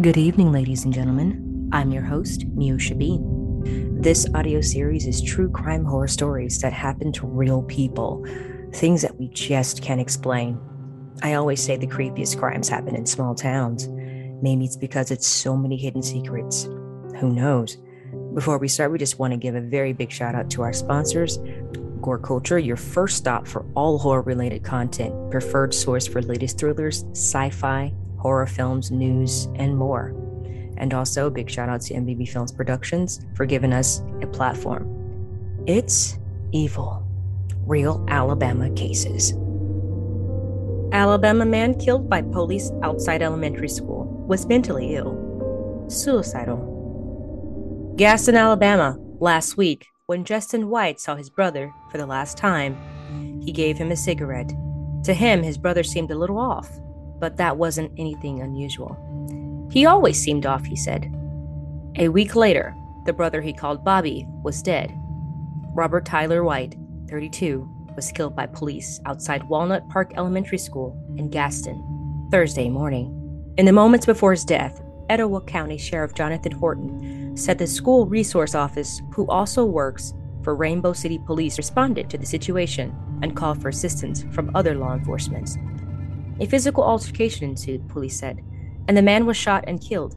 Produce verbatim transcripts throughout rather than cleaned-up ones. Good evening, ladies and gentlemen. I'm your host, Neo Shabin. This audio series is true crime horror stories that happen to real people, things that we just can't explain. I always say the creepiest crimes happen in small towns. Maybe it's because it's so many hidden secrets. Who knows? Before we start, we just want to give a very big shout out to our sponsors, Gore Culture, your first stop for all horror-related content, preferred source for latest thrillers, sci-fi, horror films, news, and more. And also, big shout out to M V B Films Productions for giving us a platform. It's evil. Real Alabama cases. Alabama man killed by police outside elementary school was mentally ill. Suicidal. Gaston, Alabama, last week, when Justin White saw his brother for the last time, he gave him a cigarette. To him, his brother seemed a little off, but that wasn't anything unusual. He always seemed off, he said. A week later, the brother he called Bobby was dead. Robert Tyler White, thirty-two, was killed by police outside Walnut Park Elementary School in Gaston, Thursday morning. In the moments before his death, Etowah County Sheriff Jonathan Horton said the school resource office, who also works for Rainbow City Police, responded to the situation and called for assistance from other law enforcement. A physical altercation ensued, police said, and the man was shot and killed.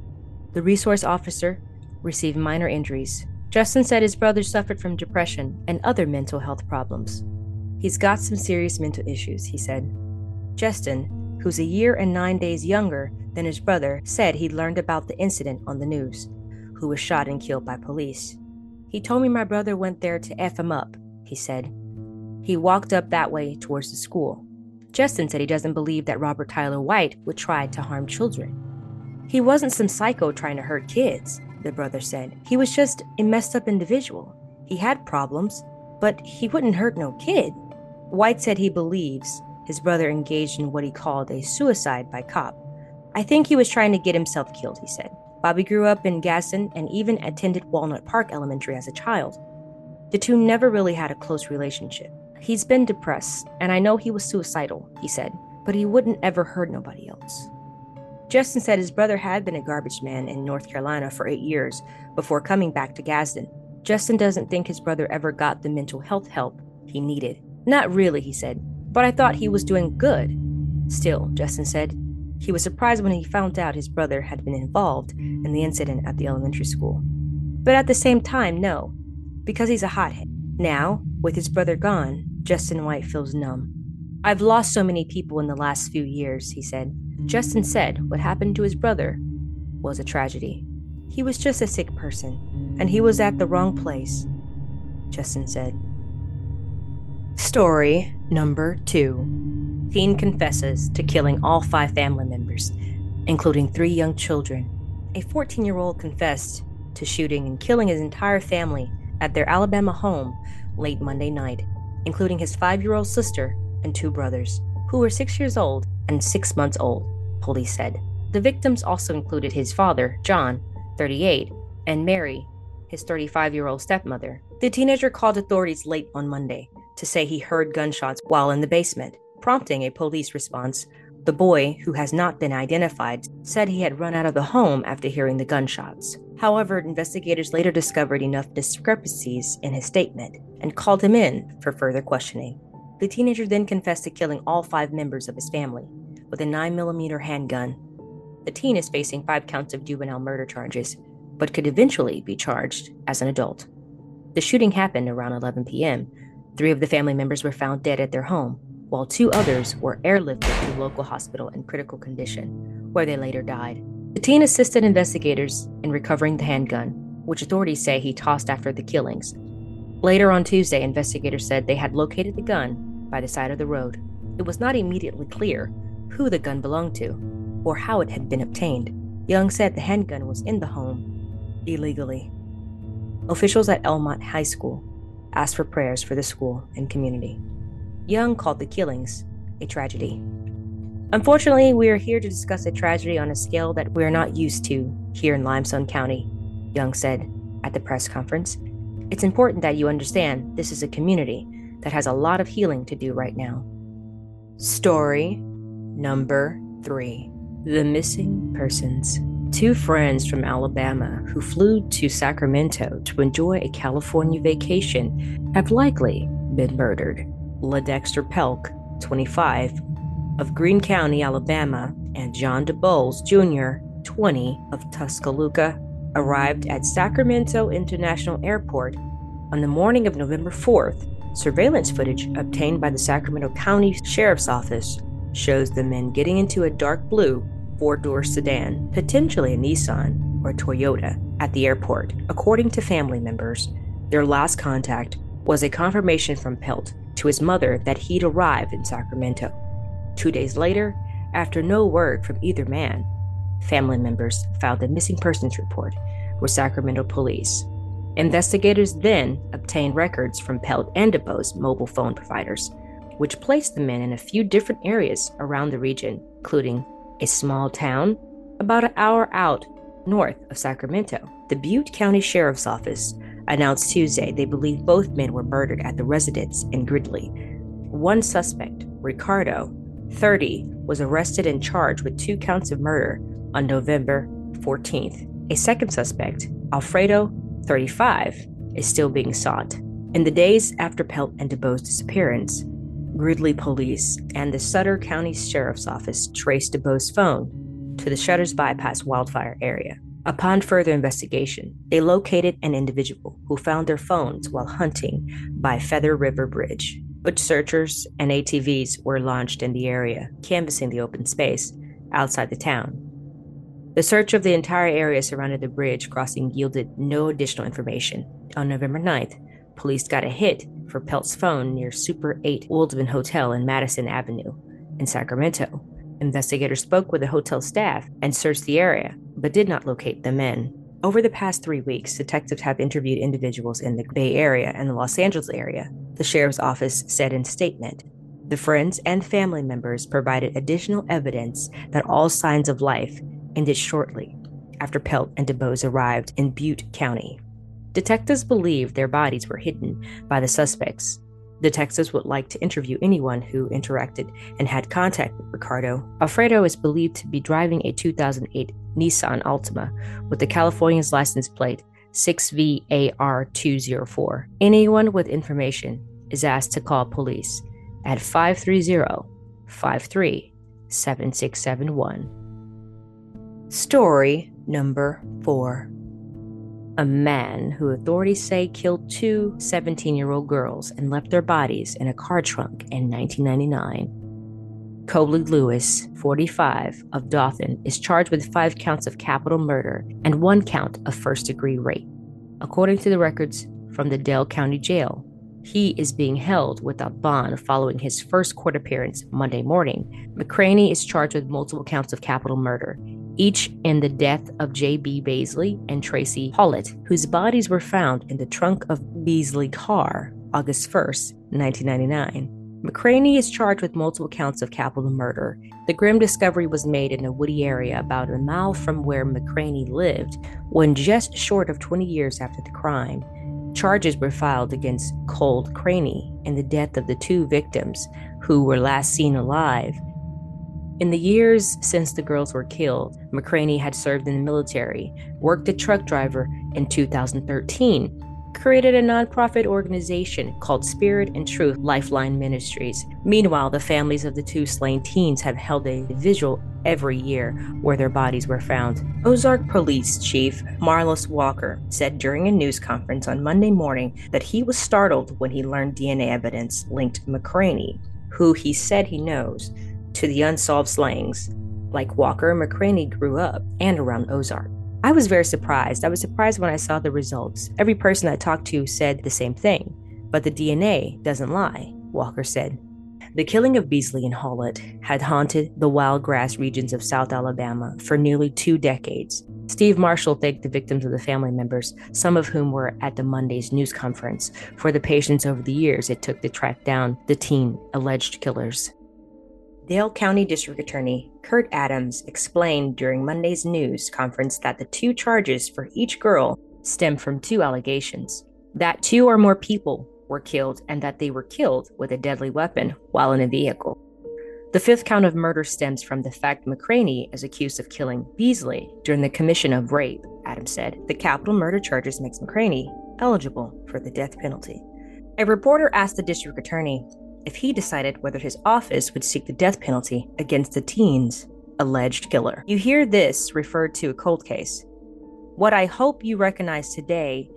The resource officer received minor injuries. Justin said his brother suffered from depression and other mental health problems. He's got some serious mental issues, he said. Justin, who's a year and nine days younger than his brother, said he'd learned about the incident on the news, who was shot and killed by police. He told me my brother went there to F him up, he said. He walked up that way towards the school. Justin said he doesn't believe that Robert Tyler White would try to harm children. He wasn't some psycho trying to hurt kids, the brother said. He was just a messed up individual. He had problems, but he wouldn't hurt no kid. White said he believes his brother engaged in what he called a suicide by cop. I think he was trying to get himself killed, he said. Bobby grew up in Gaston and even attended Walnut Park Elementary as a child. The two never really had a close relationship. He's been depressed, and I know he was suicidal, he said, but he wouldn't ever hurt nobody else. Justin said his brother had been a garbage man in North Carolina for eight years before coming back to Gaston. Justin doesn't think his brother ever got the mental health help he needed. Not really, he said, but I thought he was doing good. Still, Justin said, he was surprised when he found out his brother had been involved in the incident at the elementary school. But at the same time, no, because he's a hothead. Now, with his brother gone, Justin White feels numb. I've lost so many people in the last few years, he said. Justin said what happened to his brother was a tragedy. He was just a sick person, and he was at the wrong place, Justin said. Story number two. Teen confesses to killing all five family members, including three young children. A fourteen-year-old confessed to shooting and killing his entire family at their Alabama home late Monday night, including his five-year-old sister and two brothers, who were six years old and six months old, police said. The victims also included his father, John, thirty-eight, and Mary, his thirty-five-year-old stepmother. The teenager called authorities late on Monday to say he heard gunshots while in the basement, prompting a police response. The boy, who has not been identified, said he had run out of the home after hearing the gunshots. However, investigators later discovered enough discrepancies in his statement and called him in for further questioning. The teenager then confessed to killing all five members of his family with a nine millimeter handgun. The teen is facing five counts of juvenile murder charges, but could eventually be charged as an adult. The shooting happened around eleven p.m. Three of the family members were found dead at their home, while two others were airlifted to a local hospital in critical condition, where they later died. The teen assisted investigators in recovering the handgun, which authorities say he tossed after the killings. Later on Tuesday, investigators said they had located the gun by the side of the road. It was not immediately clear who the gun belonged to or how it had been obtained. Young said the handgun was in the home illegally. Officials at Elmont High School asked for prayers for the school and community. Young called the killings a tragedy. Unfortunately, we are here to discuss a tragedy on a scale that we are not used to here in Limestone County, Young said at the press conference. It's important that you understand this is a community that has a lot of healing to do right now. Story number three. The missing persons. two friends from Alabama who flew to Sacramento to enjoy a California vacation have likely been murdered. Ledexter Pelk, twenty-five, of Greene County, Alabama, and John DeBowles, Junior, twenty, of Tuscaloosa, arrived at Sacramento International Airport on the morning of November fourth. Surveillance footage obtained by the Sacramento County Sheriff's Office shows the men getting into a dark blue four-door sedan, potentially a Nissan or Toyota, at the airport. According to family members, their last contact was a confirmation from Pelk to his mother that he'd arrived in Sacramento. Two days later, after no word from either man, family members filed a missing persons report with Sacramento police. Investigators then obtained records from Pelk and DeBowes' mobile phone providers, which placed the men in a few different areas around the region, including a small town about an hour out north of Sacramento. The Butte County Sheriff's Office announced Tuesday they believe both men were murdered at the residence in Gridley. One suspect, Ricardo, thirty, was arrested and charged with two counts of murder on November fourteenth. A second suspect, Alfredo, thirty-five, is still being sought. In the days after Pelk and DeBowes' disappearance, Gridley police and the Sutter County Sheriff's Office traced DeBowes' phone to the Shutters Bypass wildfire area. Upon further investigation, they located an individual who found their phones while hunting by Feather River Bridge. But searchers and A T Vs were launched in the area, canvassing the open space outside the town. The search of the entire area surrounding the bridge crossing yielded no additional information. On November ninth, police got a hit for Pelk's phone near Super eight Waldman Hotel in Madison Avenue in Sacramento. Investigators spoke with the hotel staff and searched the area, but did not locate the men. Over the past three weeks, detectives have interviewed individuals in the Bay Area and the Los Angeles area, the sheriff's office said in a statement. The friends and family members provided additional evidence that all signs of life ended shortly after Pelk and DeBowes arrived in Butte County. Detectives believe their bodies were hidden by the suspects. Detectives would like to interview anyone who interacted and had contact with Ricardo. Alfredo is believed to be driving a two thousand eight Nissan Altima with the California's license plate six V A R two oh four. Anyone with information is asked to call police at five three zero, five three seven, six seven one. Story number four. A man who authorities say killed two seventeen-year-old girls and left their bodies in a car trunk in nineteen ninety-nine. Cobley Lewis, forty-five, of Dothan, is charged with five counts of capital murder and one count of first-degree rape. According to the records from the Dell County Jail, he is being held without bond following his first court appearance Monday morning. McCraney is charged with multiple counts of capital murder, each in the death of J B Beasley and Tracy Hawlett, whose bodies were found in the trunk of Beasley car August first, nineteen ninety-nine. McCraney is charged with multiple counts of capital murder. The grim discovery was made in a woody area about a mile from where McCraney lived when, just short of twenty years after the crime, charges were filed against Cold Craney in the death of the two victims who were last seen alive. In the years since the girls were killed, McCraney had served in the military, worked a truck driver in two thousand thirteen, created a nonprofit organization called Spirit and Truth Lifeline Ministries. Meanwhile, the families of the two slain teens have held a vigil every year where their bodies were found. Ozark Police Chief Marlos Walker said during a news conference on Monday morning that he was startled when he learned D N A evidence linked McCraney, who he said he knows, to the unsolved slayings. Like Walker, McCraney grew up and around Ozark. I was very surprised. I was surprised when I saw the results. Every person I talked to said the same thing, but the D N A doesn't lie, Walker said. The killing of Beasley and Hawlett had haunted the wild grass regions of South Alabama for nearly two decades. Steve Marshall thanked the victims of the family members, some of whom were at the Monday's news conference, for the patience over the years it took to track down the teen alleged killers. Dale County District Attorney Kurt Adams explained during Monday's news conference that the two charges for each girl stem from two allegations, that two or more people were killed and that they were killed with a deadly weapon while in a vehicle. The fifth count of murder stems from the fact McCraney is accused of killing Beasley during the commission of rape, Adams said. The capital murder charges makes McCraney eligible for the death penalty. A reporter asked the district attorney if he decided whether his office would seek the death penalty against the teen's alleged killer. You hear this referred to a cold case. What I hope you recognize today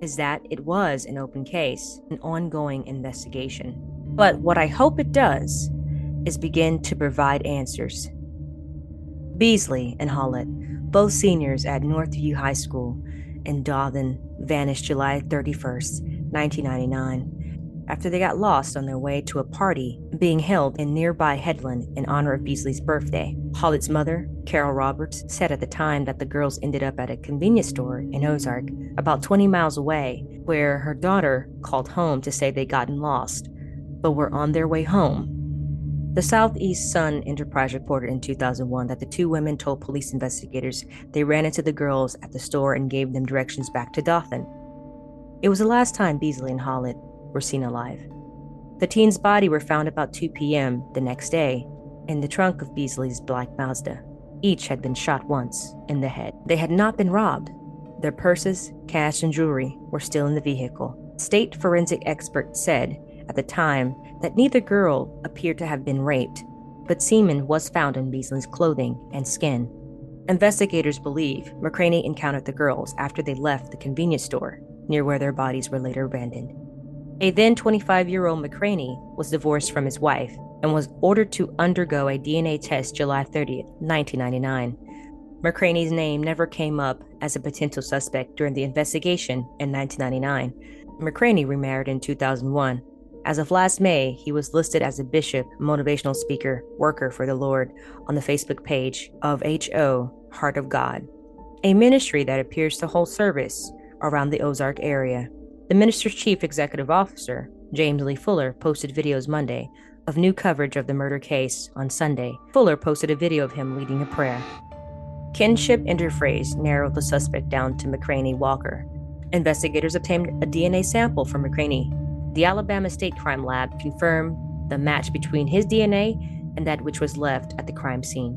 is that it was an open case, an ongoing investigation. But what I hope it does is begin to provide answers. Beasley and Hawlett, both seniors at Northview High School in Dothan, vanished July thirty-first, nineteen ninety-nine, after they got lost on their way to a party being held in nearby Headland in honor of Beasley's birthday. Hawlett's mother, Carol Roberts, said at the time that the girls ended up at a convenience store in Ozark, about twenty miles away, where her daughter called home to say they'd gotten lost, but were on their way home. The Southeast Sun Enterprise reported in two thousand one that the two women told police investigators they ran into the girls at the store and gave them directions back to Dothan. It was the last time Beasley and Hawlett were seen alive. The teens' body were found about two p.m. the next day in the trunk of Beasley's black Mazda. Each had been shot once in the head. They had not been robbed. Their purses, cash, and jewelry were still in the vehicle. State forensic experts said at the time that neither girl appeared to have been raped, but semen was found in Beasley's clothing and skin. Investigators believe McCraney encountered the girls after they left the convenience store, near where their bodies were later abandoned. A then twenty-five-year-old McCraney was divorced from his wife and was ordered to undergo a D N A test July thirtieth, nineteen ninety-nine. McCraney's name never came up as a potential suspect during the investigation in nineteen ninety-nine. McCraney remarried in two thousand one. As of last May, he was listed as a bishop, motivational speaker, worker for the Lord on the Facebook page of H O, Heart of God, a ministry that appears to hold service around the Ozark area. The minister's chief executive officer, James Lee Fuller, posted videos Monday of new coverage of the murder case on Sunday. Fuller posted a video of him leading a prayer. Kinship interphase narrowed the suspect down to McCraney Walker. Investigators obtained a D N A sample from McCraney. The Alabama State Crime Lab confirmed the match between his D N A and that which was left at the crime scene.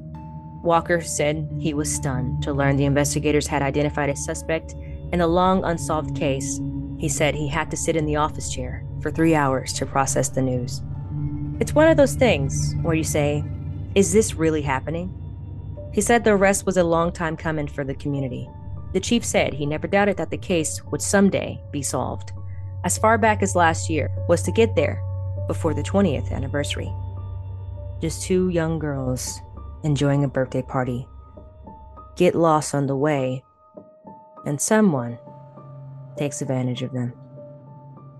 Walker said he was stunned to learn the investigators had identified a suspect in a long unsolved case. He said he had to sit in the office chair for three hours to process the news. It's one of those things where you say, is this really happening? He said the arrest was a long time coming for the community. The chief said he never doubted that the case would someday be solved. As far back as last year was to get there before the twentieth anniversary. Just two young girls enjoying a birthday party get lost on the way, and someone takes advantage of them.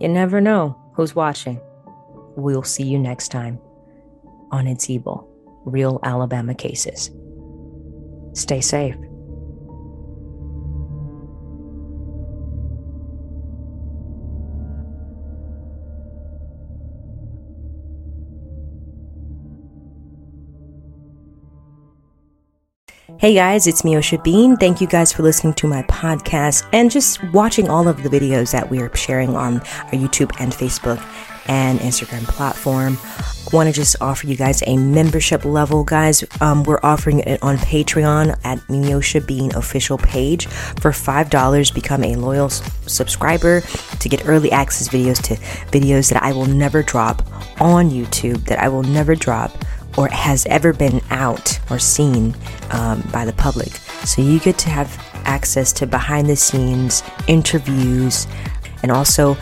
You never know who's watching. We'll see you next time on It's Evil, Real Alabama Cases. Stay safe. Hey guys, it's Miosha Bean. Thank you guys for listening to my podcast and just watching all of the videos that we are sharing on our YouTube and Facebook and Instagram platform. Want to just offer you guys a membership level, guys. Um, we're offering it on Patreon at Miosha Bean official page for five dollars. Become a loyal s- subscriber to get early access videos to videos that I will never drop on YouTube, that I will never drop or has ever been out or seen um, by the public. So you get to have access to behind the scenes interviews, and also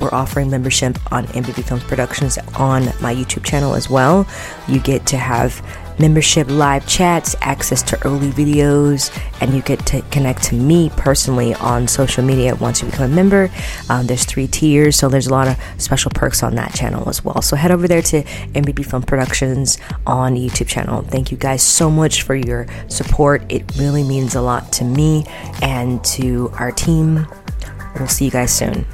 we're offering membership on M V B Films Productions on my YouTube channel as well. You get to have membership live chats, access to early videos, and you get to connect to me personally on social media once you become a member. Um, there's three tiers, so there's a lot of special perks on that channel as well. So head over there to M V B Film Productions on YouTube channel. Thank you guys so much for your support. It really means a lot to me and to our team. We'll see you guys soon.